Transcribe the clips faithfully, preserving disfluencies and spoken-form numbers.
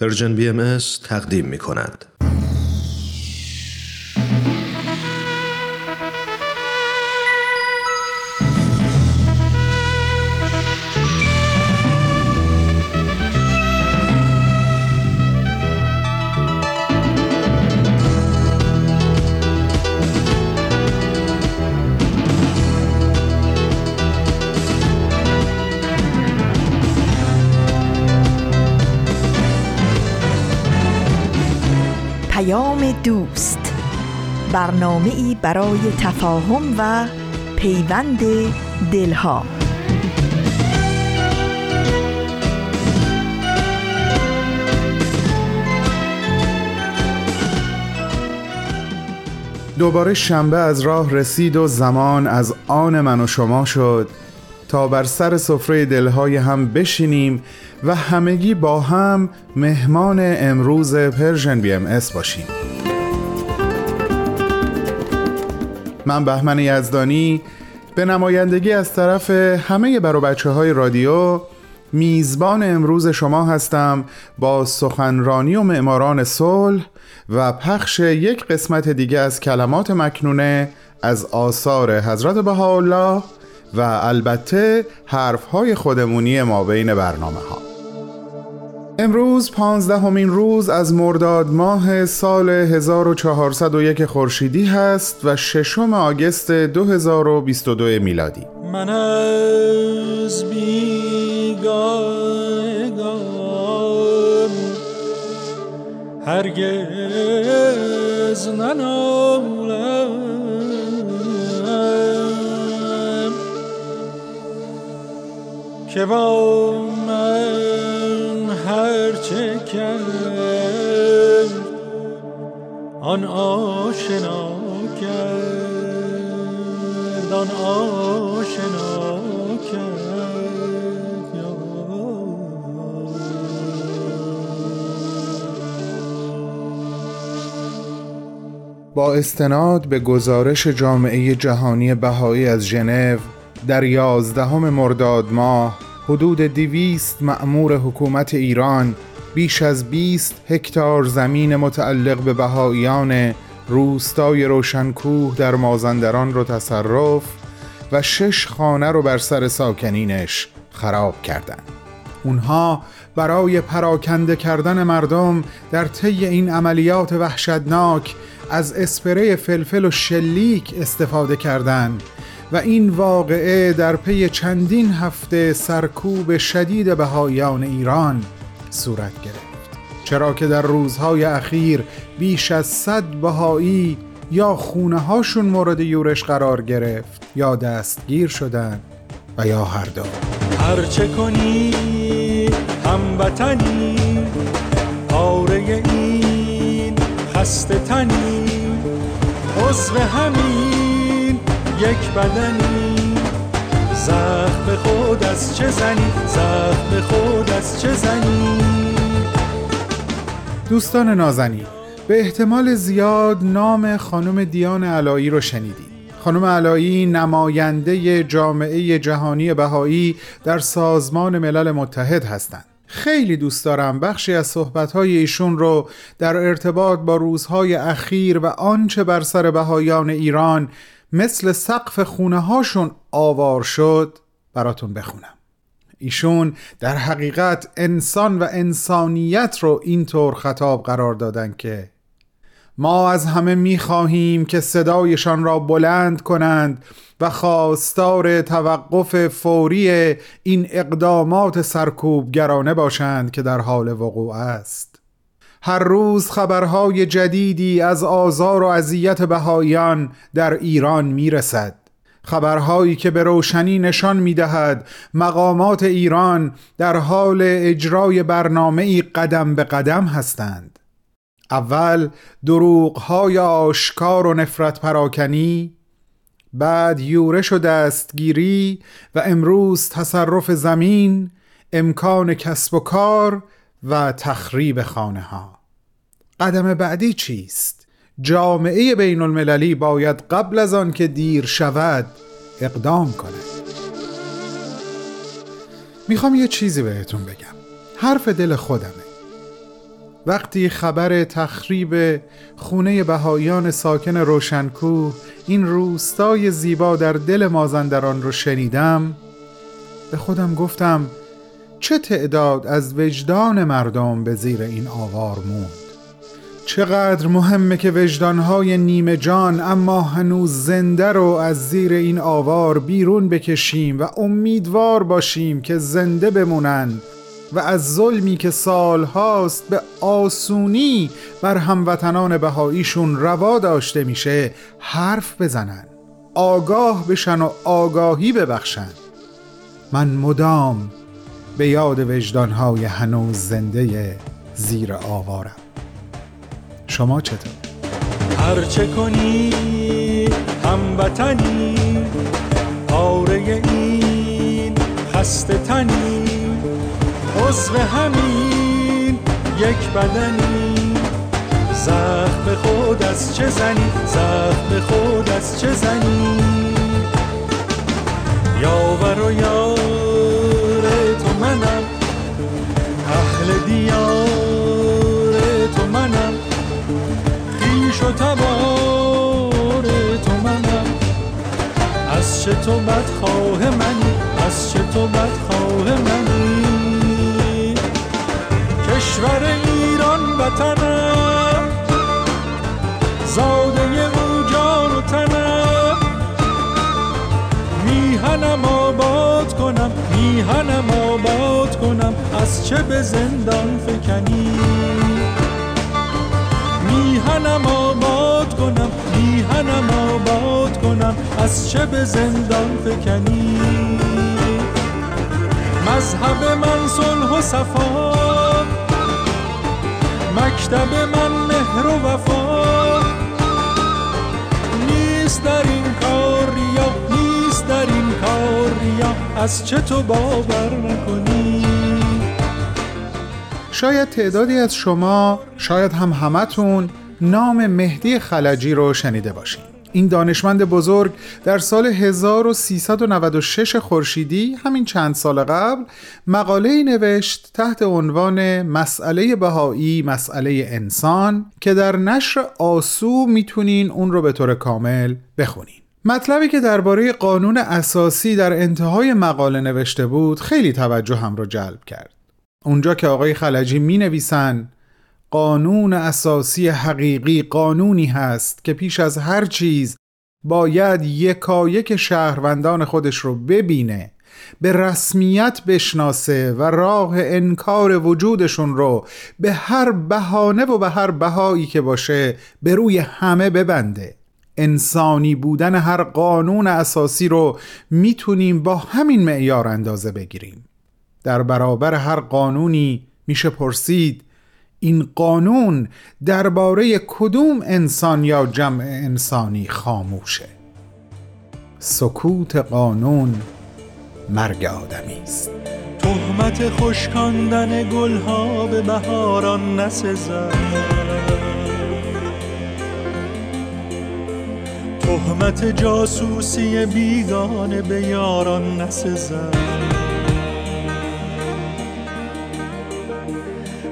پرژن بی ام اس تقدیم می کند. دوست، برنامه‌ای برای تفاهم و پیوند دلها. دوباره شنبه از راه رسید و زمان از آن من و شما شد تا بر سر سفره دلهای هم بشینیم و همگی با هم مهمان امروز پرژن بی ام اس باشیم. من بهمن یزدانی به نمایندگی از طرف همه برو بچه های رادیو میزبان امروز شما هستم با سخنرانی و معماران صلح و پخش یک قسمت دیگه از کلمات مکنونه از آثار حضرت بهاءالله و البته حرفهای خودمونی ما بین برنامه ها. امروز پانزدهمین روز از مرداد ماه سال هزار و چهارصد و یک خورشیدی هست و ششم آگوست دو هزار و بیست و دو میلادی. من از بیگانگان هرگز ننالم که با من هر چه کرد آن آشنا کرد آن آشنا کرد یا با استناد به گزارش جامعه جهانی بهایی از ژنو در یازدهم مرداد ماه حدود دویست مأمور حکومت ایران بیش از بیست هکتار زمین متعلق به بهائیان روستای روشنکوه در مازندران رو تصرف و شش خانه رو بر سر ساکنینش خراب کردند. اونها برای پراکنده کردن مردم در طی این عملیات وحشتناک از اسپری فلفل و شلیک استفاده کردند و این واقعه در پی چندین هفته سرکوب شدید بهائیان ایران صورت گرفت، چرا که در روزهای اخیر بیش از صد بهائی یا خونه هاشون مورد یورش قرار گرفت یا دستگیر شدن و یا هر دو. هر چه کنی هموطنی، آره این خسته تنی، عضو همین یک بدنی، زخم خود از چه زنی، زخم خود از چه زنی. دوستان نازنین، به احتمال زیاد نام خانم دیان علایی رو شنیدی. خانم علایی نماینده جامعه جهانی بهایی در سازمان ملل متحد هستند. خیلی دوست دارم بخشی از صحبت‌های ایشون رو در ارتباط با روزهای اخیر و آنچه بر سر بهایان ایران مثل سقف خونه هاشون آوار شد براتون بخونم. ایشون در حقیقت انسان و انسانیت رو اینطور خطاب قرار دادن که ما از همه می‌خواهیم که صدایشان را بلند کنند و خواستار توقف فوری این اقدامات سرکوبگرانه باشند که در حال وقوع است. هر روز خبرهای جدیدی از آزار و اذیت بهائیان در ایران میرسد، خبرهایی که به روشنی نشان میدهد مقامات ایران در حال اجرای برنامه‌ای قدم به قدم هستند. اول دروغ‌های آشکار و نفرت پراکنی، بعد یورش و دستگیری و امروز تصرف زمین، امکان کسب و کار و تخریب خانه ها. قدم بعدی چیست؟ جامعه بین المللی باید قبل از آن که دیر شود اقدام کنه. میخوام یه چیزی بهتون بگم، حرف دل خودمه. وقتی خبر تخریب خونه بهایان ساکن روشنکوه، این روستای زیبا در دل مازندران رو شنیدم، به خودم گفتم چه تعداد از وجدان مردم به زیر این آوار موند. چقدر مهمه که وجدانهای نیمه جان اما هنوز زنده رو از زیر این آوار بیرون بکشیم و امیدوار باشیم که زنده بمونن و از ظلمی که سالهاست به آسونی بر هموطنان بهاییشون روا داشته میشه حرف بزنن، آگاه بشن و آگاهی ببخشن. من مدام به یاد وجدانهای هنوز زنده زیر آوارم. شما چطور؟ هرچه کنی هموطنی، پاره این خسته تنی، عضو همین یک بدنی، زخم خود از چه زنی، زخم خود از چه زنی، یاور و یار تو منم، اهل دیار تو منم، خیش و تبار تو منم، از چه تو بدخواه منی، از چه تو بدخواه منی، کشور ایران وطنم، زاده او جان و تنم، میهنم آباد کنم، میهنم آباد کنم، از چه به زندان فکنی، میهنم آباد کنم، میهنم آباد کنم، از چه به زندان فکنی، مذهب من صلح و صفا، مکتب من مهر و وفا، نیست در این کار ریا، نیست در این کار ریا، از چه تو باور نکنی. شاید تعدادی از شما، شاید هم همتون نام مهدی خلاجی رو شنیده باشین. این دانشمند بزرگ در سال هزار و سیصد و نود و شش خورشیدی، همین چند سال قبل، مقاله‌ای نوشت تحت عنوان مسئله بهایی، مسئله انسان، که در نشر آسو میتونین اون رو به طور کامل بخونین. مطلبی که درباره قانون اساسی در انتهای مقاله نوشته بود خیلی توجه هم رو جلب کرد. اونجا که آقای خلجی می نویسن قانون اساسی حقیقی قانونی هست که پیش از هر چیز باید یکایک شهروندان خودش رو ببینه، به رسمیت بشناسه و راه انکار وجودشون رو به هر بهانه و به هر بهایی که باشه به روی همه ببنده. انسانی بودن هر قانون اساسی رو میتونیم با همین معیار اندازه بگیریم. در برابر هر قانونی میشه پرسید این قانون درباره کدوم انسان یا جمع انسانی خاموشه؟ سکوت قانون مرگ آدمی است. تهمت خشکاندن گلها به بهاران نسزد، تهمت جاسوسی بیگانه به یاران نسزد،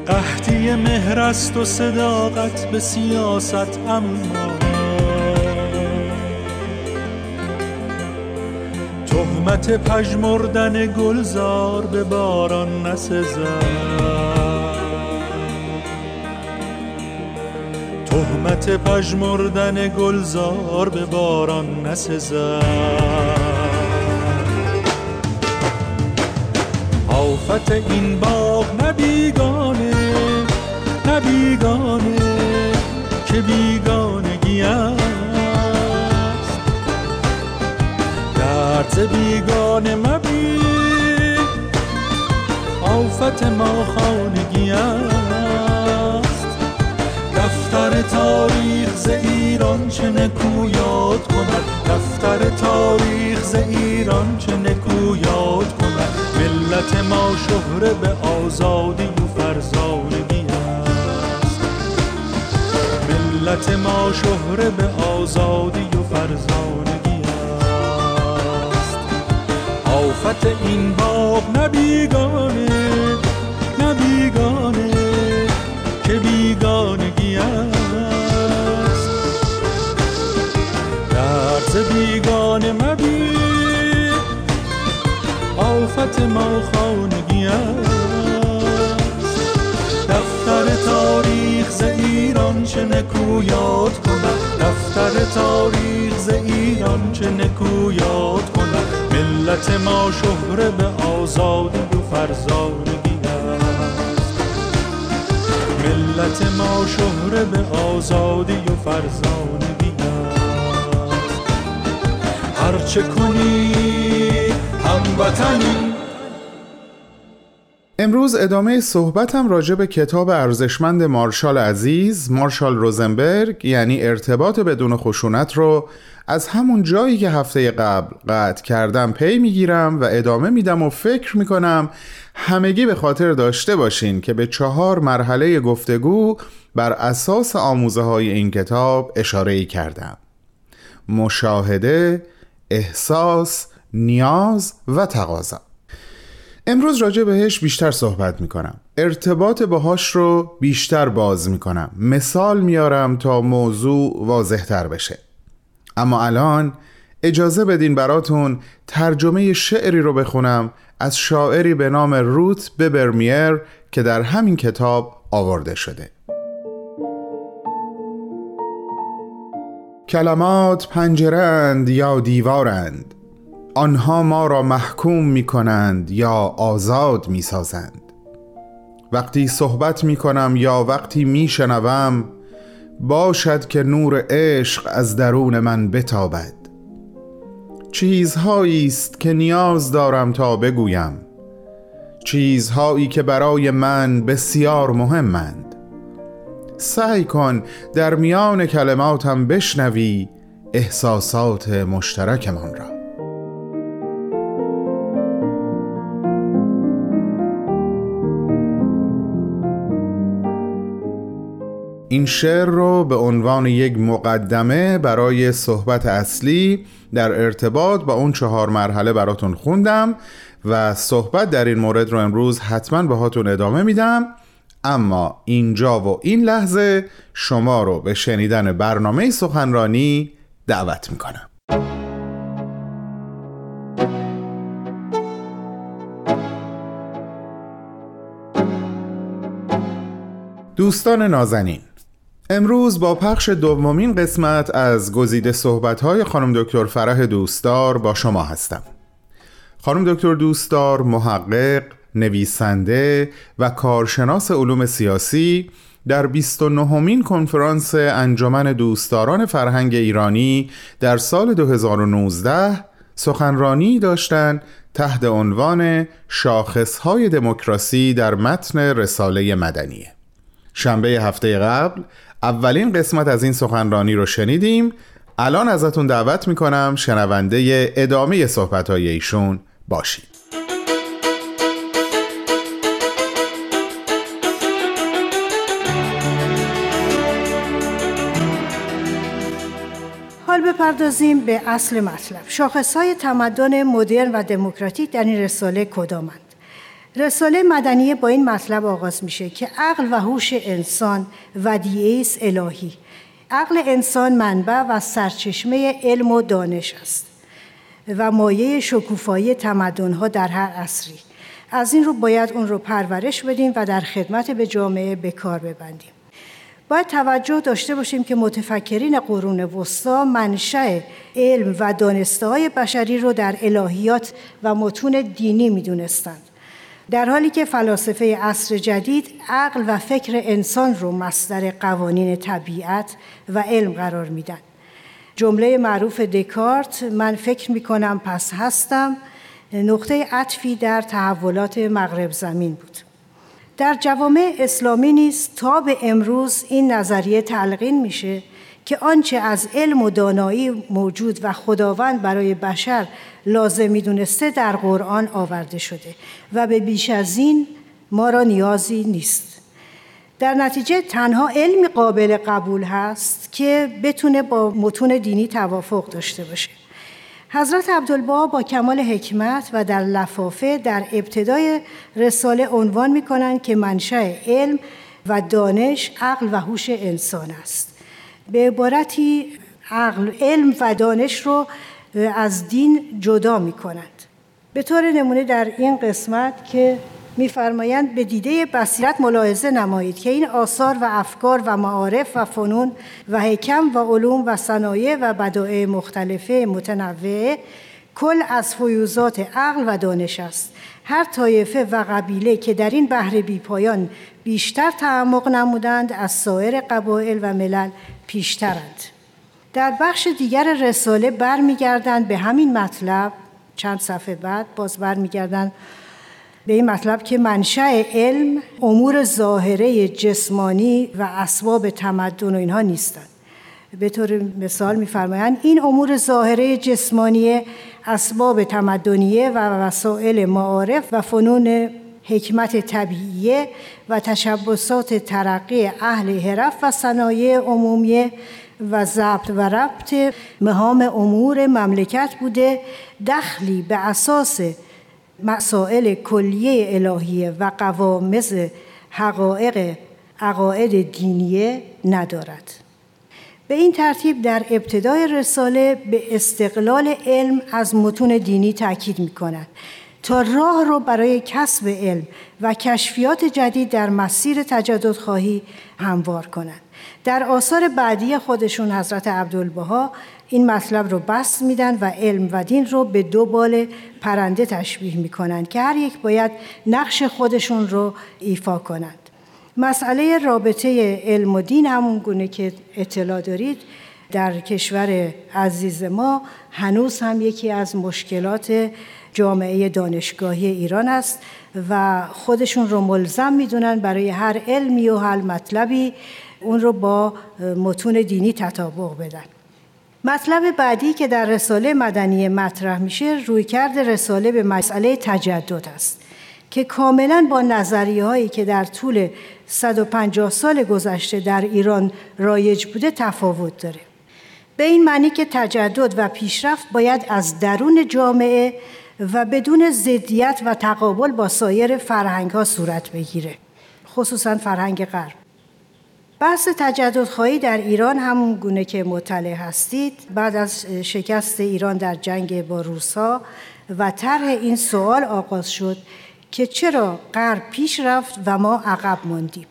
قحطی مهر است و صداقت به سیاست، اما تهمت پژمردن گلزار به باران نسزد، تهمت پژمردن گلزار به باران نسزد. آفت این باغ نه بیگانه، نه بیگانه که بیگانگی است، درد بیگانه مبین، آفت ما خانگی است. دفتر تاریخ ز ایران چه نکو یاد کند، دفتر تاریخ ز ایران چه نکو یاد کند، ملت ما شهره به آزادی و فرزانگی است، ملت ما شهره به آزادی و فرزانگی است. آفت این باغ نه بیگانه، نه بیگانه که ما خانگی است. دفتر تاریخ ز ایران چه نکو یاد کند، دفتر تاریخ ز ایران چه نکو یاد کند. ملت ما شهره به آزادی و فرزانگی است، ملت ما شهره به آزادی و فرزانگی است. هر چه کنی هموطنی. امروز ادامه صحبتم راجع به کتاب ارزشمند مارشال عزیز، مارشال روزنبرگ، یعنی ارتباط بدون خشونت رو از همون جایی که هفته قبل قطع کردم پی میگیرم و ادامه میدم و فکر میکنم همگی به خاطر داشته باشین که به چهار مرحله گفتگو بر اساس آموزه های این کتاب اشاره‌ای کردم: مشاهده، احساس، نیاز و تقاضا. امروز راجع بهش بیشتر صحبت میکنم، ارتباط باهاش رو بیشتر باز میکنم، مثال میارم تا موضوع واضح تر بشه. اما الان اجازه بدین براتون ترجمه شعری رو بخونم از شاعری به نام روت ببرمیر که در همین کتاب آورده شده. کلمات پنجرند یا دیوارند، آنها ما را محکوم می کنند یا آزاد می سازند. وقتی صحبت می کنم یا وقتی می شنوم، باشد که نور عشق از درون من بتابد. چیزهایی است که نیاز دارم تا بگویم، چیزهایی که برای من بسیار مهمند. سعی کن در میان کلماتم بشنوی احساسات مشترکمان را. این شعر رو به عنوان یک مقدمه برای صحبت اصلی در ارتباط با اون چهار مرحله براتون خوندم و صحبت در این مورد رو امروز حتما باهاتون ادامه میدم. اما اینجا و این لحظه شما رو به شنیدن برنامه سخنرانی دعوت میکنم. دوستان نازنین، امروز با پخش دومین قسمت از گزیده صحبت‌های خانم دکتر فرح دوستار با شما هستم. خانم دکتر دوستار محقق، نویسنده و کارشناس علوم سیاسی در بیست و نهمین کنفرانس انجمن دوستداران فرهنگ ایرانی در سال دو هزار و نوزده سخنرانی داشتند تحت عنوان شاخص‌های دموکراسی در متن رساله مدنیه. شنبه هفته قبل اولین قسمت از این سخنرانی رو شنیدیم. الان ازتون دعوت میکنم شنونده ادامه صحبت‌های ایشون باشید. حال بپردازیم به اصل مطلب. شاخص‌های تمدن مدرن و دموکراتیک در این رساله کدامند؟ رساله مدنیه با این مطلب آغاز میشه که عقل و هوش انسان ودیعه است الهی. عقل انسان منبع و سرچشمه علم و دانش است و مایه شکوفایی تمدن‌ها در هر عصری. از این رو باید اون رو پرورش بدیم و در خدمت به جامعه به کار ببندیم. باید توجه داشته باشیم که متفکرین قرون وسطا منشأ علم و دانسته‌های بشری رو در الهیات و متون دینی می‌دونستند، در حالی که فلاسفه عصر جدید عقل و فکر انسان رو مصدر قوانین طبیعت و علم قرار میدن. جمله معروف دکارت، من فکر میکنم پس هستم، نقطه عطفی در تحولات مغرب زمین بود. در جوامع اسلامی نیز تا به امروز این نظریه تلقین میشه که آنچه از علم و دانایی موجود و خداوند برای بشر لازم می‌دونسته در قرآن آورده شده و به بیش از این ما را نیازی نیست. در نتیجه تنها علمی قابل قبول هست که بتونه با متون دینی توافق داشته باشه. حضرت عبدالبها با کمال حکمت و در لفافه در ابتدای رساله عنوان می‌کنند که منشأ علم و دانش عقل و هوش انسان است. به عبارتی عقل، علم و دانش رو از دین جدا می کنند به طور نمونه در این قسمت که می‌فرمایند به دیده بصیرت ملاحظه نمایید که این آثار و افکار و معارف و فنون و حکم و علوم و صنایع و بدائع مختلفه متنوعه کل از فیوضات عقل و دانش است. هر طایفه و قبیله که در این بحر بیپایان بیشتر تعمق نمودند از سایر قبایل و ملل پیشترند. در بخش دیگر رساله برمیگردند به همین مطلب، چند صفحه بعد باز برمیگردند به این مطلب که منشأ علم امور ظاهره جسمانی و اسباب تمدن و اینها نیستند. به طور مثال می‌فرمایند این امور ظاهره جسمانی، اسباب تمدنیه و وسایل معارف و فنون حکمت طبیعیه و تشبسات ترقی اهل حرف و صنایع عمومی و ضبط و ربط مهام امور مملکت بوده، دخلی به اساس مسائل کلیه الهیه و قوامض حقایق عقاید دینیه ندارد. به این ترتیب در ابتدای رساله به استقلال علم از متون دینی تاکید می‌کند تا راه رو برای کسب علم و کشفیات جدید در مسیر تجددخواهی هموار کنند. در آثار بعدی خودشون حضرت عبدالبها این مطلب رو بسط میدن و علم و دین رو به دو بال پرنده تشبیه میکنند که هر یک باید نقش خودشون رو ایفا کنند. مسئله رابطه علم و دین همون گونه که اطلاع دارید در کشور عزیز ما هنوز هم یکی از مشکلات جامعه دانشگاهی ایران است و خودشون رو ملزم میدونن برای هر علمی و هر مطلبی اون رو با متون دینی تطابق بدن. مطلب بعدی که در رساله مدنی مطرح میشه رویکرد رساله به مسئله تجدد است که کاملا با نظریه‌هایی که در طول صد و پنجاه سال گذشته در ایران رایج بوده تفاوت داره. به این معنی که تجدد و پیشرفت باید از درون جامعه و بدون ضدیت و تقابل با سایر فرهنگ‌ها صورت بگیره، خصوصا فرهنگ غرب. بحث تجددخواهی در ایران همون گونه که مطلع هستید بعد از شکست ایران در جنگ با روس‌ها و طرح این سوال آغاز شد که چرا غرب پیش رفت و ما عقب ماندیم.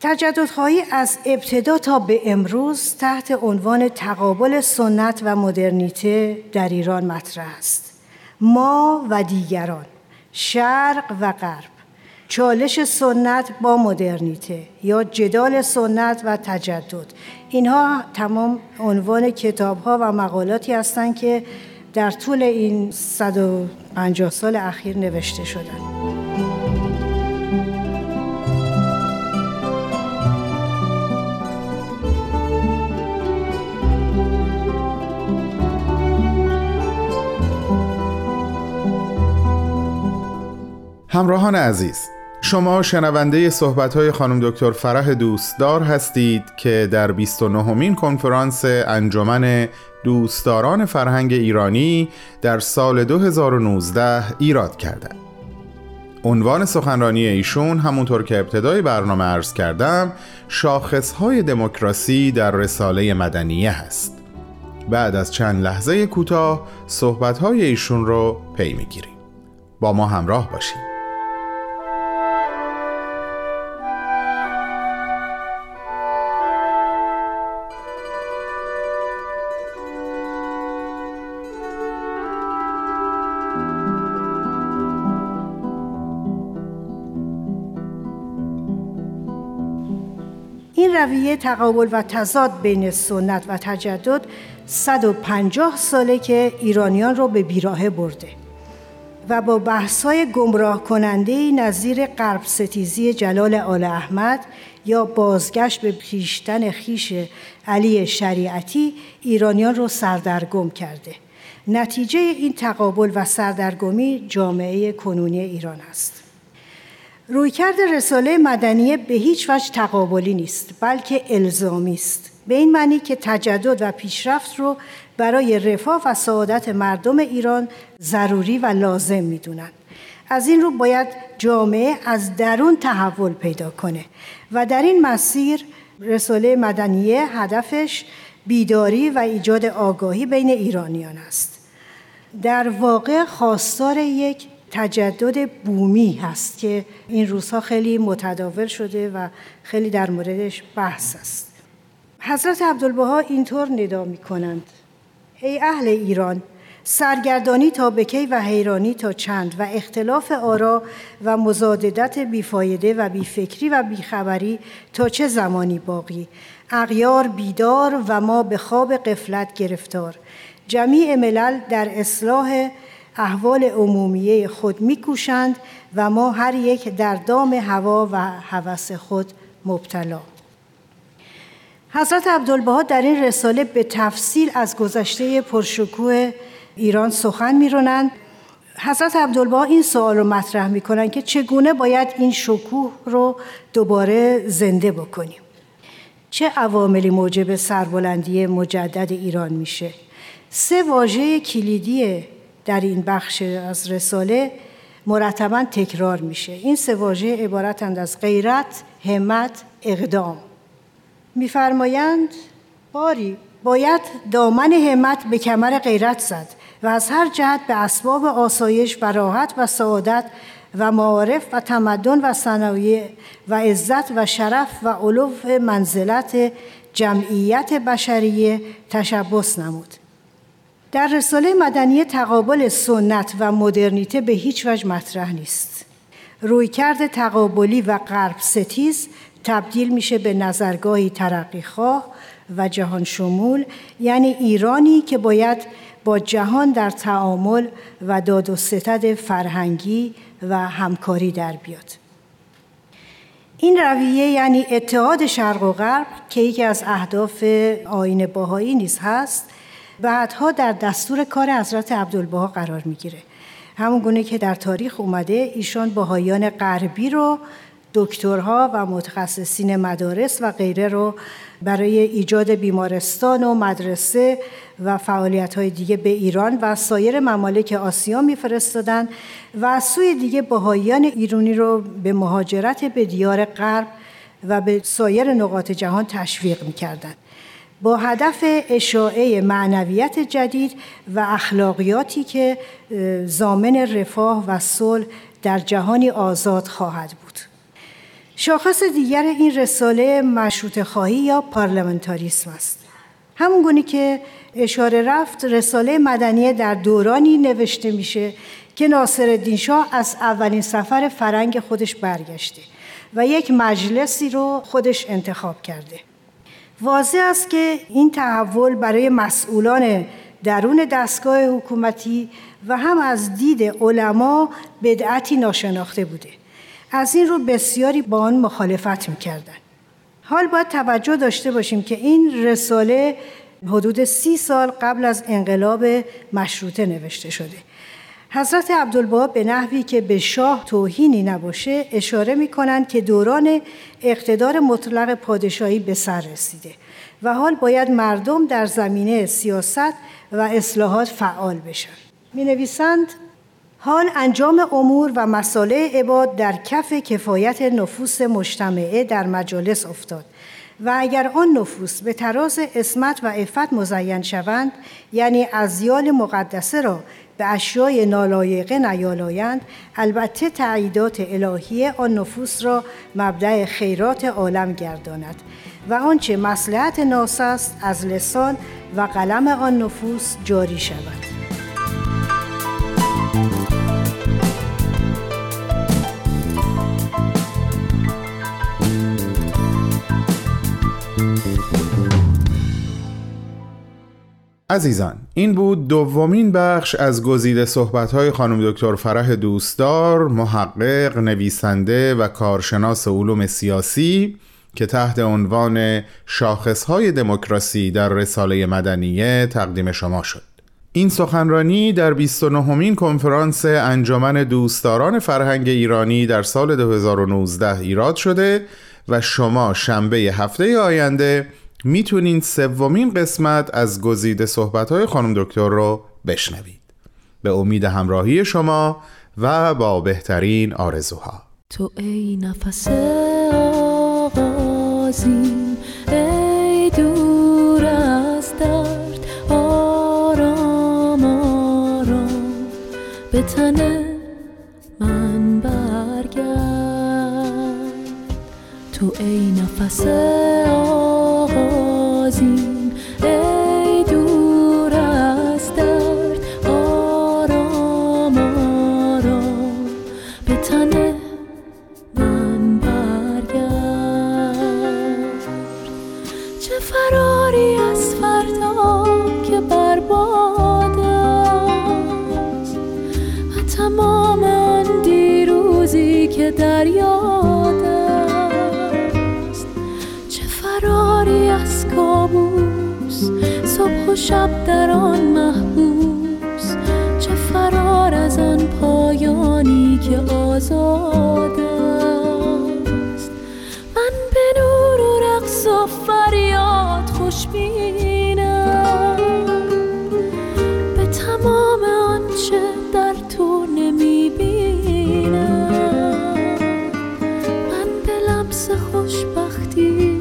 تجددخواهی از ابتدا تا به امروز تحت عنوان تقابل سنت و مدرنیته در ایران مطرح است. ما و دیگران، شرق و غرب، چالش سنت با مدرنیته یا جدال سنت و تجدد، اینها تمام عنوان کتاب‌ها و مقالاتی هستند که در طول این صد و پنجاه سال اخیر نوشته شدند. همراهان عزیز، شما شنونده صحبت‌های خانم دکتر فرح دوستار هستید که در بیست و نهمین کنفرانس انجمن دوستداران فرهنگ ایرانی در سال دو هزار و نوزده ایراد کردند. عنوان سخنرانی ایشون همونطور که ابتدای برنامه عرض کردم، شاخص‌های دموکراسی در رساله مدنیه هست. بعد از چند لحظه کوتاه صحبت‌های ایشون رو پی می‌گیریم. با ما همراه باشید. رویه تقابل و تضاد بین سنت و تجدد صد و پنجاه ساله که ایرانیان رو به بیراهه برده و با بحث‌های گمراه کننده نظیر غرب ستیزی جلال آل احمد یا بازگشت به پیشتن خیش علی شریعتی ایرانیان رو سردرگم کرده. نتیجه این تقابل و سردرگمی جامعه کنونی ایران است. رویکرد رساله مدنیه به هیچ وجه تقابلی نیست، بلکه الزامی است. به این معنی که تجدد و پیشرفت رو برای رفاه و سعادت مردم ایران ضروری و لازم می‌دونن. از این رو باید جامعه از درون تحول پیدا کنه و در این مسیر رساله مدنیه هدفش بیداری و ایجاد آگاهی بین ایرانیان است. در واقع خواستار یک تجدد بومی هست که این روزها خیلی متداول شده و خیلی در موردش بحث است. حضرت عبدالبها اینطور ندا می‌کنند: ای اهل ایران، سرگردانی تا بکی و حیرانی تا چند و اختلاف آرا و مزاددت بیفایده و بیفکری و بیخبری تا چه زمانی باقی؟ اغیار بیدار و ما به خواب غفلت گرفتار. جمیع ملل در اصلاح احوال عمومیه خود میکوشند و ما هر یک در دام هوا و هوس خود مبتلا. حضرت عبدالبها در این رساله به تفصیل از گذشته پرشکوه ایران سخن می‌رانند. حضرت عبدالبها این سوال رو مطرح می‌کنند که چگونه باید این شکوه رو دوباره زنده بکنیم؟ چه عواملی موجب سربلندی مجدد ایران میشه؟ سه واژه کلیدی در این بخش از رساله مرتباً تکرار میشه. این سه واژه عبارتند از غیرت، همت، اقدام. می‌فرمایند باری باید دامن همت به کمر غیرت زد و از هر جهت به اسباب آسایش و راحت و سعادت و معارف و تمدن و صنایع و عزت و شرف و علو منزلت جمعیت بشریه تشبث نمود. در رساله مدنی تقابل سنت و مدرنیته به هیچ وجه مطرح نیست. رویکرد تقابلی و غرب ستیز تبدیل میشه به نظرگاهی ترقیخواه و جهان شمول، یعنی ایرانی که باید با جهان در تعامل و داد و ستد فرهنگی و همکاری در بیاد. این رویه یعنی اتحاد شرق و غرب که یکی از اهداف آیین بهایی نیز هست، بعدها در دستور کار حضرت عبدالبها قرار میگیره. همون گونه که در تاریخ اومده، ایشان بهاییان غربی رو، دکترها و متخصصین مدارس و غیره رو برای ایجاد بیمارستان و مدرسه و فعالیت‌های دیگه به ایران و سایر ممالک آسیا می‌فرستادن و از سوی دیگه بهائیان ایرانی رو به مهاجرت به دیار غرب و به سایر نقاط جهان تشویق می‌کردند با هدف اشاعه معنویت جدید و اخلاقیاتی که ضامن رفاه و صلح در جهانی آزاد خواهد بود. شاخص دیگر این رساله مشروطه خواهی یا پارلمانتاریسم است. همونگونه که اشاره رفت، رساله مدنی در دورانی نوشته میشه که ناصرالدین شاه از اولین سفر فرنگ خودش برگشته و یک مجلسی رو خودش انتخاب کرده. واضح است که این تحول برای مسئولان درون دستگاه حکومتی و هم از دید علما بدعتی ناشناخته بوده. از این رو بسیاری با آن مخالفت می‌کردند. حال باید توجه داشته باشیم که این رساله حدود سی سال قبل از انقلاب مشروطه نوشته شده. حضرت عبدالبها به نحوی که به شاه توهینی نباشه اشاره می‌کنند که دوران اقتدار مطلق پادشاهی به سر رسیده و حال باید مردم در زمینه سیاست و اصلاحات فعال بشن. می‌نویسند حال انجام امور و مساله عباد در کف کفایت نفوس مجتمعه در مجالس افتاد و اگر آن نفوس به تراز عصمت و عفت مزین شوند، یعنی ازیال مقدسه را به اشیای نالایقه نیالایند، البته تعییدات الهیه آن نفوس را مبدأ خیرات عالم گرداند و آنچه مصلحت ناس است از لسان و قلم آن نفوس جاری شود. عزیزان، این بود دومین بخش از گزیده صحبت‌های خانم دکتر فرح دوستار، محقق، نویسنده و کارشناس علوم سیاسی که تحت عنوان شاخص‌های دموکراسی در رساله مدنیه تقدیم شما شد. این سخنرانی در بیست و نهمین کنفرانس انجمن دوستداران فرهنگ ایرانی در سال دو هزار و نوزده ایراد شده و شما شنبه هفته آینده میتونین سومین قسمت از گزیده صحبت‌های خانم دکتر رو بشنوید. به امید همراهی شما و با بهترین آرزوها. تو ای نفس آغازی، ای دور از درد، آرام آرام تن من برگرد، تو ای نفس آغازین، ای دور از درد، آرام آرام به تن من برگرد. چه فراری از فردا که بر باد است، و تمام آن دیروزی که در یاد است. چه فراری از کابوس، صبح و شب در آن محبوس. چه فرار از آن پایانی که آزاد است. من به نور و رقص و فریاد خوش بینم، به تمام آنچه در تو نمی بینم. من به لمس خوشبختی،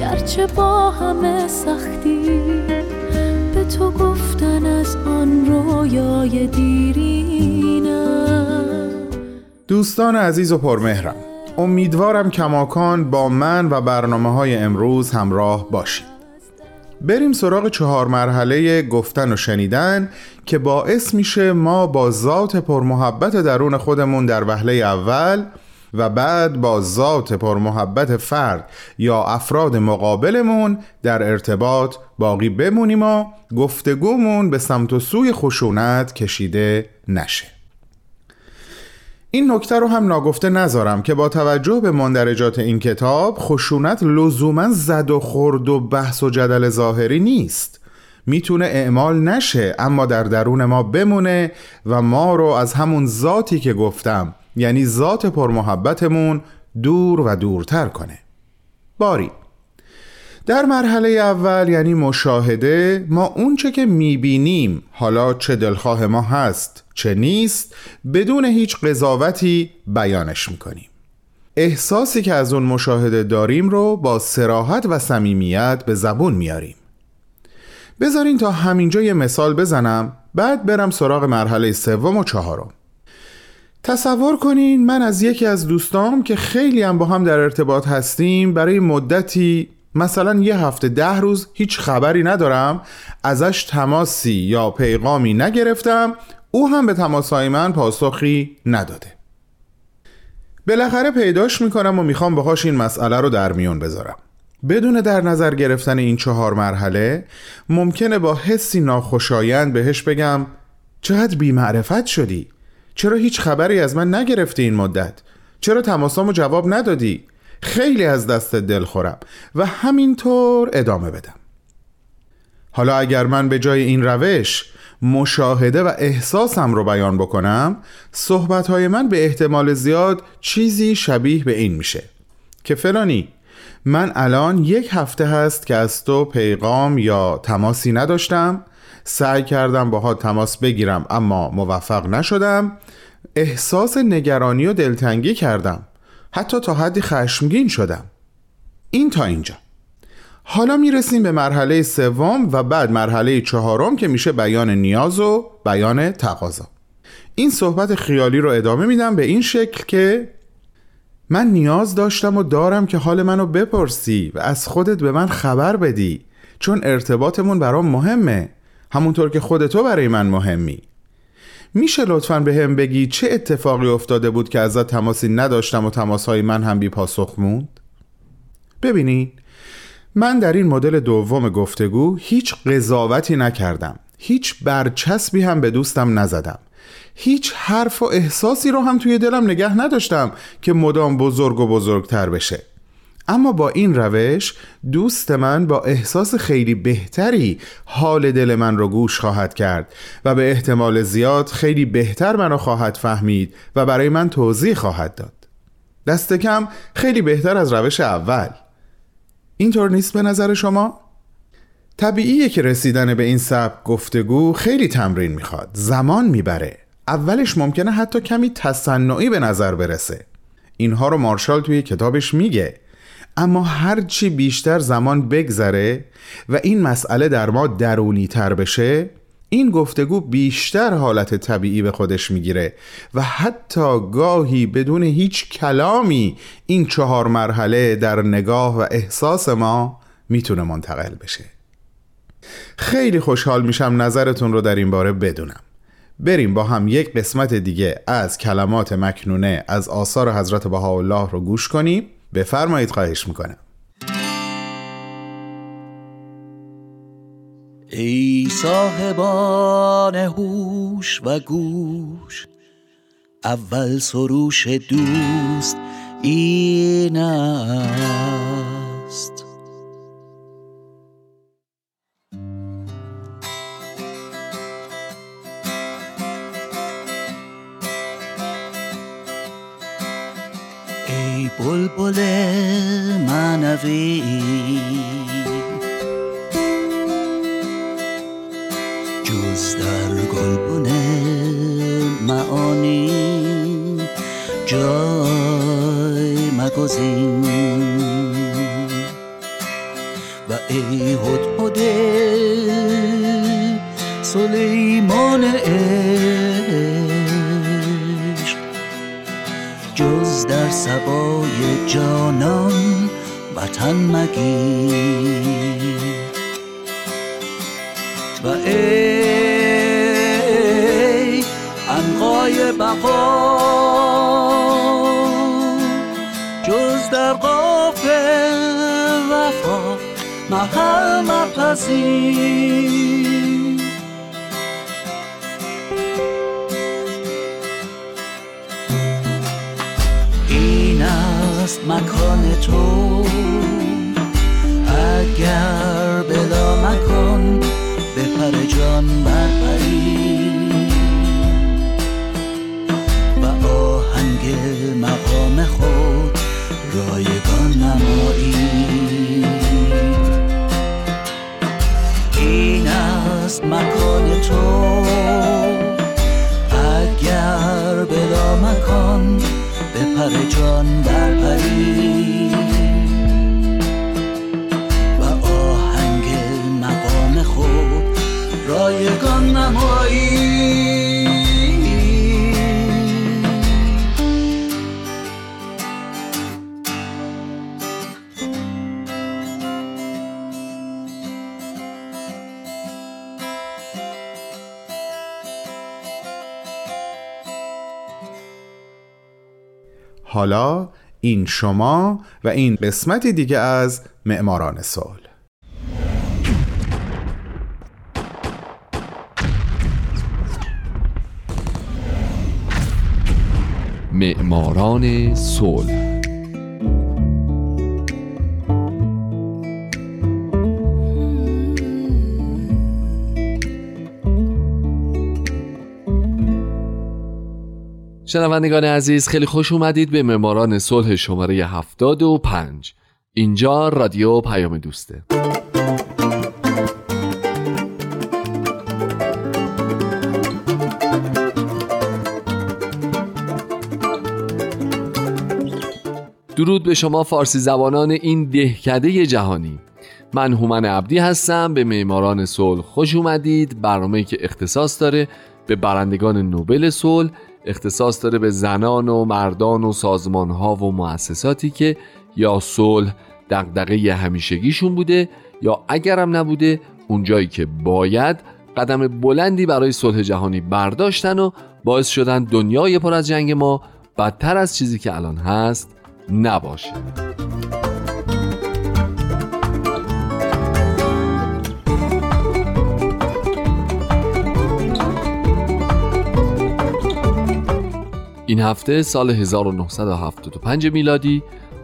گرچه با همه سختی، به تو گفتن از آن رویای دیرینم. دوستان عزیز و پرمهرم، امیدوارم کماکان با من و برنامه‌های امروز همراه باشید. بریم سراغ چهار مرحله گفتن و شنیدن که باعث میشه ما با ذات پرمحبت درون خودمون در وهله اول و بعد با ذات پرمحبت فرد یا افراد مقابلمون در ارتباط باقی بمونیم و گفتگومون به سمت و سوی خشونت کشیده نشه. این نکته رو هم ناگفته نذارم که با توجه به مندرجات این کتاب، خشونت لزوماً زد و خورد و بحث و جدل ظاهری نیست. میتونه اعمال نشه اما در درون ما بمونه و ما رو از همون ذاتی که گفتم، یعنی ذات پرمحبتمون، دور و دورتر کنه. باری در مرحله اول یعنی مشاهده، ما اونچه که میبینیم، حالا چه دلخواه ما هست چه نیست، بدون هیچ قضاوتی بیانش میکنیم. احساسی که از اون مشاهده داریم رو با صراحت و صمیمیت به زبون میاریم. بذارین تا همینجا یه مثال بزنم، بعد برم سراغ مرحله سوم و چهارم. تصور کنین من از یکی از دوستام که خیلی هم با هم در ارتباط هستیم برای مدتی، مثلا یه هفته ده روز، هیچ خبری ندارم، ازش تماسی یا پیغامی نگرفتم، او هم به تماسای من پاسخی نداده. بالاخره پیداش میکنم و میخوام باهاش این مسئله رو در میون بذارم. بدون در نظر گرفتن این چهار مرحله، ممکنه با حسی ناخوشایند بهش بگم چقدر بی‌معرفت شدی؟ چرا هیچ خبری از من نگرفتی این مدت؟ چرا تماسامو جواب ندادی؟ خیلی از دست دل خورم، و همینطور ادامه بدم. حالا اگر من به جای این روش مشاهده و احساسم رو بیان بکنم، صحبت‌های من به احتمال زیاد چیزی شبیه به این میشه که فلانی، من الان یک هفته هست که از تو پیغام یا تماسی نداشتم، سعی کردم باهات تماس بگیرم اما موفق نشدم، احساس نگرانی و دلتنگی کردم، حتی تا حدی خشمگین شدم. این تا اینجا. حالا میرسیم به مرحله سوم و بعد مرحله چهارم که میشه بیان نیاز و بیان تقاضا. این صحبت خیالی رو ادامه میدم به این شکل که من نیاز داشتم و دارم که حال منو بپرسی و از خودت به من خبر بدی، چون ارتباطمون برام مهمه، همونطور که خود تو برای من مهمی. میشه لطفاً به هم بگی چه اتفاقی افتاده بود که ازت تماسی نداشتم و تماسهای من هم بی پاسخ موند؟ ببینین، من در این مدل دوم گفتگو هیچ قضاوتی نکردم، هیچ برچسبی هم به دوستم نزدم، هیچ حرف و احساسی رو هم توی دلم نگه نداشتم که مدام بزرگ و بزرگتر بشه. اما با این روش دوست من با احساس خیلی بهتری حال دل من رو گوش خواهد کرد و به احتمال زیاد خیلی بهتر منو خواهد فهمید و برای من توضیح خواهد داد. دست کم خیلی بهتر از روش اول. اینطور نیست به نظر شما؟ طبیعیه که رسیدن به این سبک گفتگو خیلی تمرین میخواد، زمان میبره. اولش ممکنه حتی کمی تصنعی به نظر برسه. اینها رو مارشال توی کتابش میگه. اما هرچی بیشتر زمان بگذره و این مسئله در ما درونی تر بشه، این گفتگو بیشتر حالت طبیعی به خودش میگیره و حتی گاهی بدون هیچ کلامی این چهار مرحله در نگاه و احساس ما میتونه منتقل بشه. خیلی خوشحال میشم نظرتون رو در این باره بدونم. بریم با هم یک قسمت دیگه از کلمات مکنونه از آثار حضرت بهاءالله رو گوش کنیم. بفرمایید، خواهش میکنم. ای صاحبان هوش و گوش، اول سروش دوست این است. ای بلبل معنوی، جز در گلبن معانی جای مگزین، و ای هدهد سلیمان عشق، جز در سبای جانان وطن مگیر، و ای انقای بقا، جز در قاف وفا محل مپذیر. این است مکان تو، اگر بلا مکان بپر جان برپری، و آهنگ مقام خود رایگان نمایی. این است مکان تو، اگر بلا مکان بپر جان برپری، و آهنگ مقام خود رایگان نمایی. حالا این شما و این قسمت دیگه از معماران سال. معماران صلح. شنوندگان عزیز، خیلی خوش اومدید به معماران صلح شماره هفتاد و پنج. اینجا رادیو پیام دوسته. درود به شما فارسی زبانان این دهکده جهانی. من هومن عبدی هستم. به معماران صلح خوش اومدید. برنامه‌ای که اختصاص داره به برندگان نوبل صلح، اختصاص داره به زنان و مردان و سازمان‌ها و مؤسساتی که یا صلح دغدغه همیشگیشون بوده یا اگرم نبوده اونجایی که باید قدم بلندی برای صلح جهانی برداشتن و باعث شدن دنیای پر از جنگ ما بدتر از چیزی که الان هست نباشه. این هفته سال هزار و نهصد و هفتاد و پنج میلادی،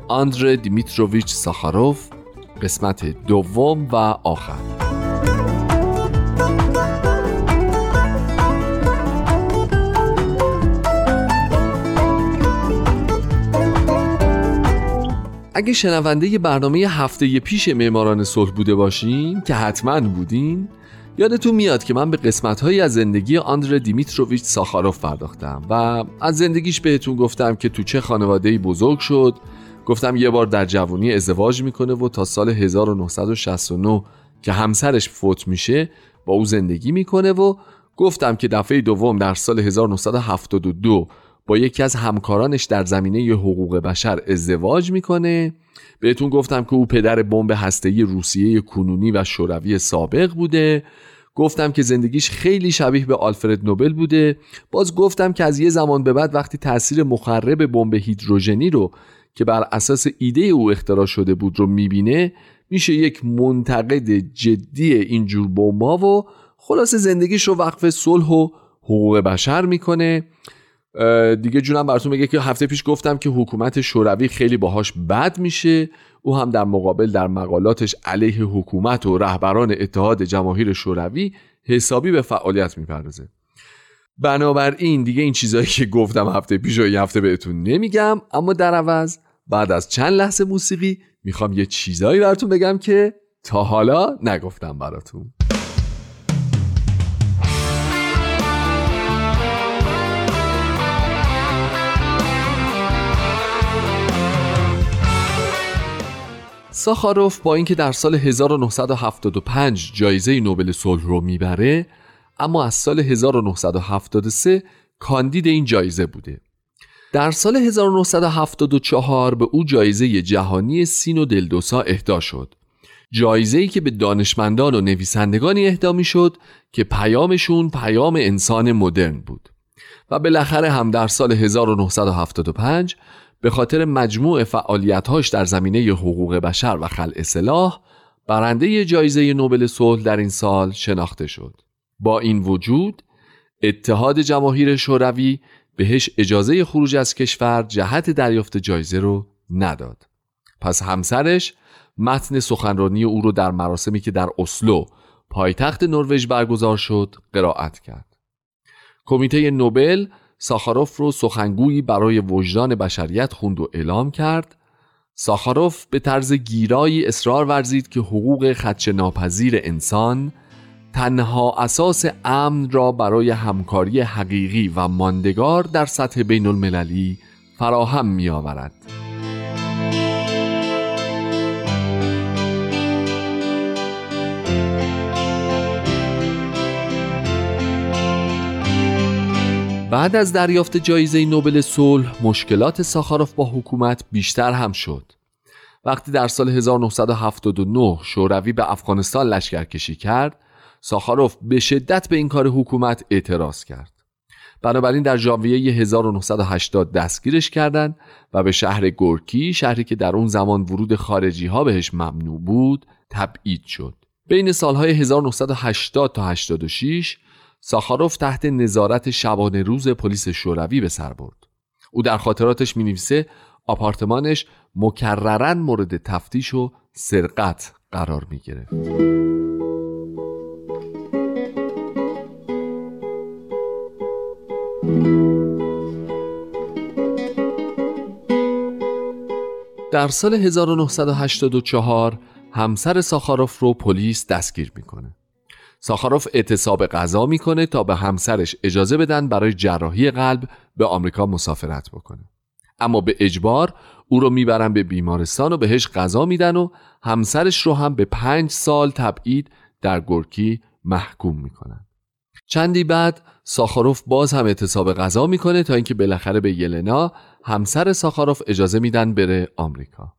آندری دیمیتریویچ ساخاروف، قسمت دوم و آخر. اگه شنونده برنامه هفته پیش معماران صلح بوده باشین که حتما بودین، یادتون میاد که من به قسمت‌هایی از زندگی آندری دیمیتریویچ ساخاروف پرداختم و از زندگیش بهتون گفتم که تو چه خانواده‌ای بزرگ شد. گفتم یه بار در جوانی ازدواج میکنه و تا سال هزار و نهصد و شصت و نه که همسرش فوت میشه با او زندگی میکنه و گفتم که دفعه دوم در سال هزار و نهصد و هفتاد و دو با یکی از همکارانش در زمینه ی حقوق بشر ازدواج میکنه. بهتون گفتم که او پدر بمب هسته‌ای روسیه کنونی و شوروی سابق بوده. گفتم که زندگیش خیلی شبیه به آلفرد نوبل بوده. باز گفتم که از یه زمان به بعد وقتی تأثیر مخرب بمب هیدروژنی رو که بر اساس ایده او اختراع شده بود رو میبینه، میشه یک منتقد جدی اینجور بمب‌ها و خلاص زندگیش رو وقف صلح و حقوق بشر میکنه. دیگه جونم براتون بگه که هفته پیش گفتم که حکومت شوروی خیلی باهاش بد میشه. او هم در مقابل در مقالاتش علیه حکومت و رهبران اتحاد جماهیر شوروی حسابی به فعالیت میپردازه. بنابراین دیگه این چیزایی که گفتم هفته پیش و یه هفته بهتون نمیگم، اما در عوض بعد از چند لحظه موسیقی میخوام یه چیزایی براتون بگم که تا حالا نگفتم براتون. ساخاروف با اینکه در سال هزار و نهصد و هفتاد و پنج جایزه نوبل صلح رو میبره، اما از سال هزار و نهصد و هفتاد و سه کاندید این جایزه بوده. در سال هزار و نهصد و هفتاد و چهار به او جایزه جهانی سین و دلدوسا اهدا شد. جایزه‌ای که به دانشمندان و نویسندگانی اهدا میشد که پیامشون پیام انسان مدرن بود. و بالاخره هم در سال هزار و نهصد و هفتاد و پنج به خاطر مجموع فعالیت‌هاش در زمینه حقوق بشر و خلع سلاح برنده جایزه نوبل صلح در این سال شناخته شد. با این وجود اتحاد جماهیر شوروی بهش اجازه خروج از کشور جهت دریافت جایزه رو نداد. پس همسرش متن سخنرانی او رو در مراسمی که در اسلو پایتخت نروژ برگزار شد قرائت کرد. کمیته نوبل ساخاروف رو سخنگویی برای وجدان بشریت خوند و اعلام کرد. ساخاروف به طرز گیرایی اصرار ورزید که حقوق خدشه ناپذیر انسان تنها اساس امن را برای همکاری حقیقی و ماندگار در سطح بین المللی فراهم می آورد. بعد از دریافت جایزه نوبل صلح، مشکلات ساخاروف با حکومت بیشتر هم شد. وقتی در سال هزار و نهصد و هفتاد و نه شوروی به افغانستان لشکرکشی کرد، ساخاروف به شدت به این کار حکومت اعتراض کرد. بنابراین در ژانویه هزار و نهصد و هشتاد دستگیرش کردند و به شهر گورکی، شهری که در اون زمان ورود خارجی‌ها بهش ممنوع بود، تبعید شد. بین سالهای هزار و نهصد و هشتاد تا هشتاد و شش ساخاروف تحت نظارت شبانه روز پلیس شوروی به سر برد. او در خاطراتش می‌نویسه آپارتمانش مکرراً مورد تفتیش و سرقت قرار می‌گرفت. در سال هزار و نهصد و هشتاد و چهار همسر ساخاروف رو پلیس دستگیر می‌کنه. ساخاروف اعتصاب غذا میکنه تا به همسرش اجازه بدن برای جراحی قلب به آمریکا مسافرت بکنه، اما به اجبار او رو میبرن به بیمارستان و بهش غذا میدن و همسرش رو هم به پنج سال تبعید در گورکی محکوم میکنن. چندی بعد ساخاروف باز هم اعتصاب غذا میکنه تا اینکه بالاخره به یلنا همسر ساخاروف اجازه میدن بره آمریکا.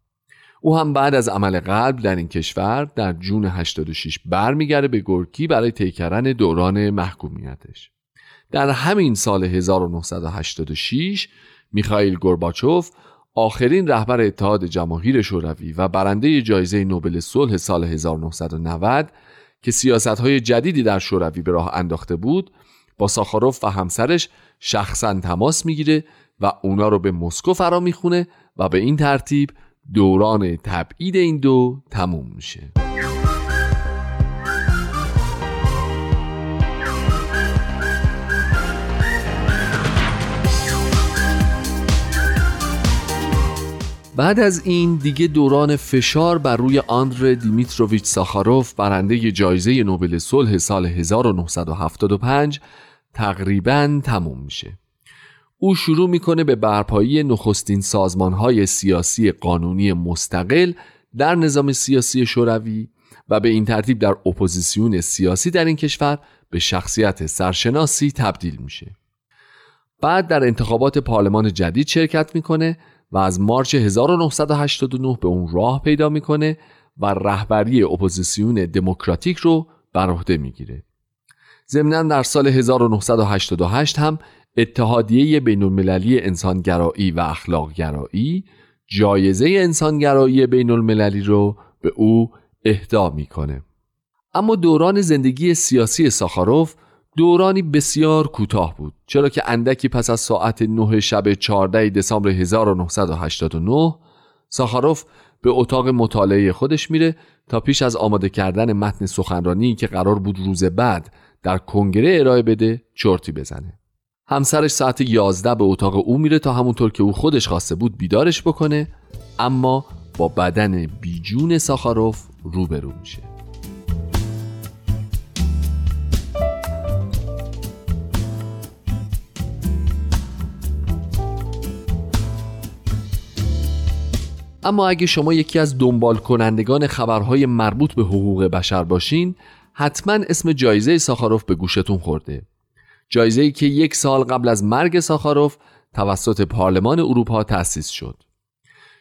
او هم بعد از عمل قلب در این کشور در جون هشتاد و شش برمیگرده به گورکی برای طی کردن دوران محکومیتش. در همین سال هزار و نهصد و هشتاد و شش میخایل گورباچوف، آخرین رهبر اتحاد جماهیر شوروی و برنده جایزه نوبل صلح سال هزار و نهصد و نود که سیاست‌های جدیدی در شوروی به راه انداخته بود، با ساخاروف و همسرش شخصاً تماس میگیره و اونا رو به مسکو فرا میخونه و به این ترتیب دوران تبعید این دو تموم میشه. بعد از این دیگه دوران فشار بر روی آندری دیمیتریویچ ساخاروف، برنده جایزه نوبل صلح سال هزار و نهصد و هفتاد و پنج تقریباً تموم میشه. او شروع میکنه به برپایی نخستین سازمان‌های سیاسی قانونی مستقل در نظام سیاسی شوروی و به این ترتیب در اپوزیسیون سیاسی در این کشور به شخصیت سرشناسی تبدیل میشه. بعد در انتخابات پارلمان جدید شرکت میکنه و از مارچ هزار و نهصد و هشتاد و نه به اون راه پیدا میکنه و رهبری اپوزیسیون دموکراتیک رو بر عهده میگیره. ضمناً در سال هزار و نهصد و هشتاد و هشت هم اتحادیه بین‌المللی انسانگرایی و اخلاق‌گرایی جایزه انسانگرایی بین‌المللی رو به او اهدا میکنه. اما دوران زندگی سیاسی ساخاروف دورانی بسیار کوتاه بود، چرا که اندکی پس از ساعت نه شب چهاردهم دسامبر هزار و نهصد و هشتاد و نه ساخاروف به اتاق مطالعه خودش میره تا پیش از آماده کردن متن سخنرانی که قرار بود روز بعد در کنگره ارائه بده چرتی بزنه. همسرش ساعت یازده به اتاق او میره تا همونطور که او خودش خواسته بود بیدارش بکنه، اما با بدن بیجون ساخاروف روبرو میشه. اما اگه شما یکی از دنبال کنندگان خبرهای مربوط به حقوق بشر باشین، حتما اسم جایزه ساخاروف به گوشتون خورده. جایزه‌ای که یک سال قبل از مرگ ساخاروف توسط پارلمان اروپا تأسیس شد.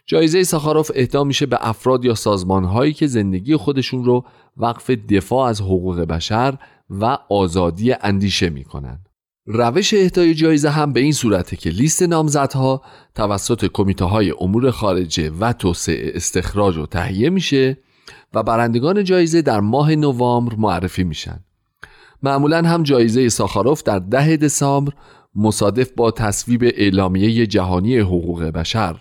جایزه ساخاروف اهدا میشه به افراد یا سازمان‌هایی که زندگی خودشون رو وقف دفاع از حقوق بشر و آزادی اندیشه می‌کنن. روش اهدای جایزه هم به این صورته که لیست نامزدها توسط کمیته‌های امور خارجه و توسعه استخراج و تهیه میشه و برندگان جایزه در ماه نوامبر معرفی میشن. معمولا هم جایزه ساخاروف در ده دسامبر مصادف با تصویب اعلامیه جهانی حقوق بشر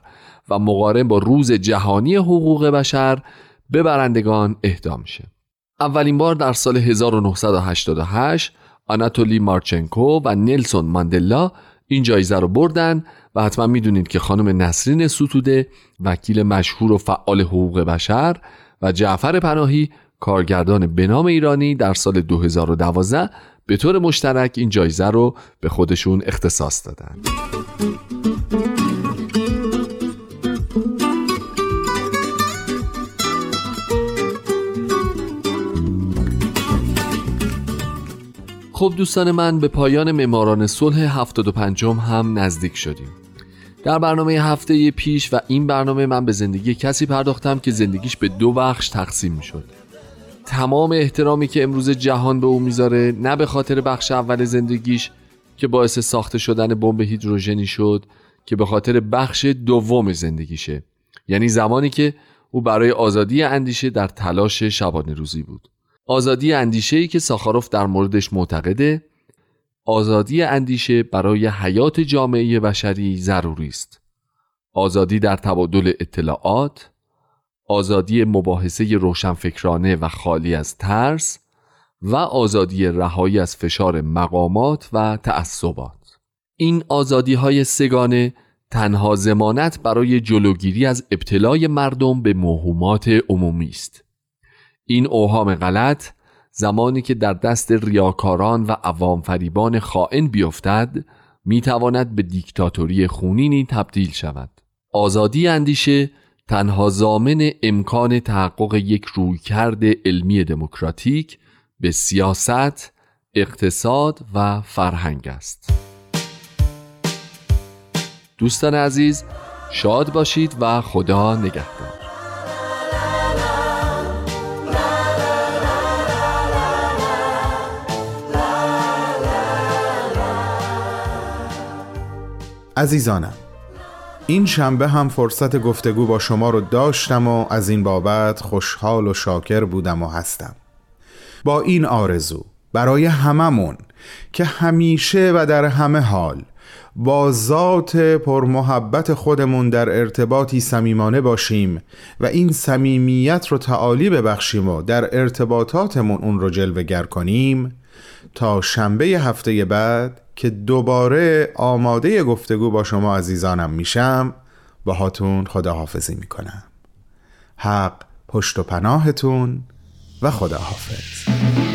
و مقارن با روز جهانی حقوق بشر به برندگان اهدا میشه. اولین بار در سال هزار و نهصد و هشتاد و هشت آناتولی مارچنکو و نیلسون مندلا این جایزه رو بردن و حتما میدونید که خانم نسرین سوتوده وکیل مشهور و فعال حقوق بشر و جعفر پناهی کارگردان به نام ایرانی در سال دو هزار و دوازده به طور مشترک این جایزه رو به خودشون اختصاص دادن. خب دوستان من، به پایان معماران صلح هفتاد و پنجم هم نزدیک شدیم. در برنامه هفته پیش و این برنامه من به زندگی کسی پرداختم که زندگیش به دو بخش تقسیم می شد. تمام احترامی که امروز جهان به او میذاره نه به خاطر بخش اول زندگیش که باعث ساخته شدن بمب هیدروژنی شد، که به خاطر بخش دوم زندگیشه، یعنی زمانی که او برای آزادی اندیشه در تلاش شبانه روزی بود. آزادی اندیشه‌ای که ساخاروف در موردش معتقده آزادی اندیشه برای حیات جامعه بشری ضروری است. آزادی در تبادل اطلاعات، آزادی مباحثه روشنفکرانه و خالی از ترس و آزادی رهایی از فشار مقامات و تعصبات. این آزادی‌های سگانه تنها ضمانت برای جلوگیری از ابتلای مردم به موهومات عمومی است. این اوهام غلط زمانی که در دست ریاکاران و عوام فریبان خائن بیفتد میتواند به دیکتاتوری خونینی تبدیل شود. آزادی اندیشه تنها ضامن امکان تحقق یک رویکرد علمی دموکراتیک به سیاست، اقتصاد و فرهنگ است. دوستان عزیز، شاد باشید و خدا نگهدار. عزیزانم، این شنبه هم فرصت گفتگو با شما رو داشتم و از این بابت خوشحال و شاکر بودم و هستم، با این آرزو برای هممون که همیشه و در همه حال با ذات پرمحبت خودمون در ارتباطی صمیمانه باشیم و این صمیمیت رو تعالی ببخشیم و در ارتباطاتمون اون رو جلوه‌گر کنیم تا شنبه هفته بعد که دوباره آماده گفتگو با شما عزیزانم میشم. باهاتون خداحافظی میکنم. حق پشت و پناهتون و خداحافظ.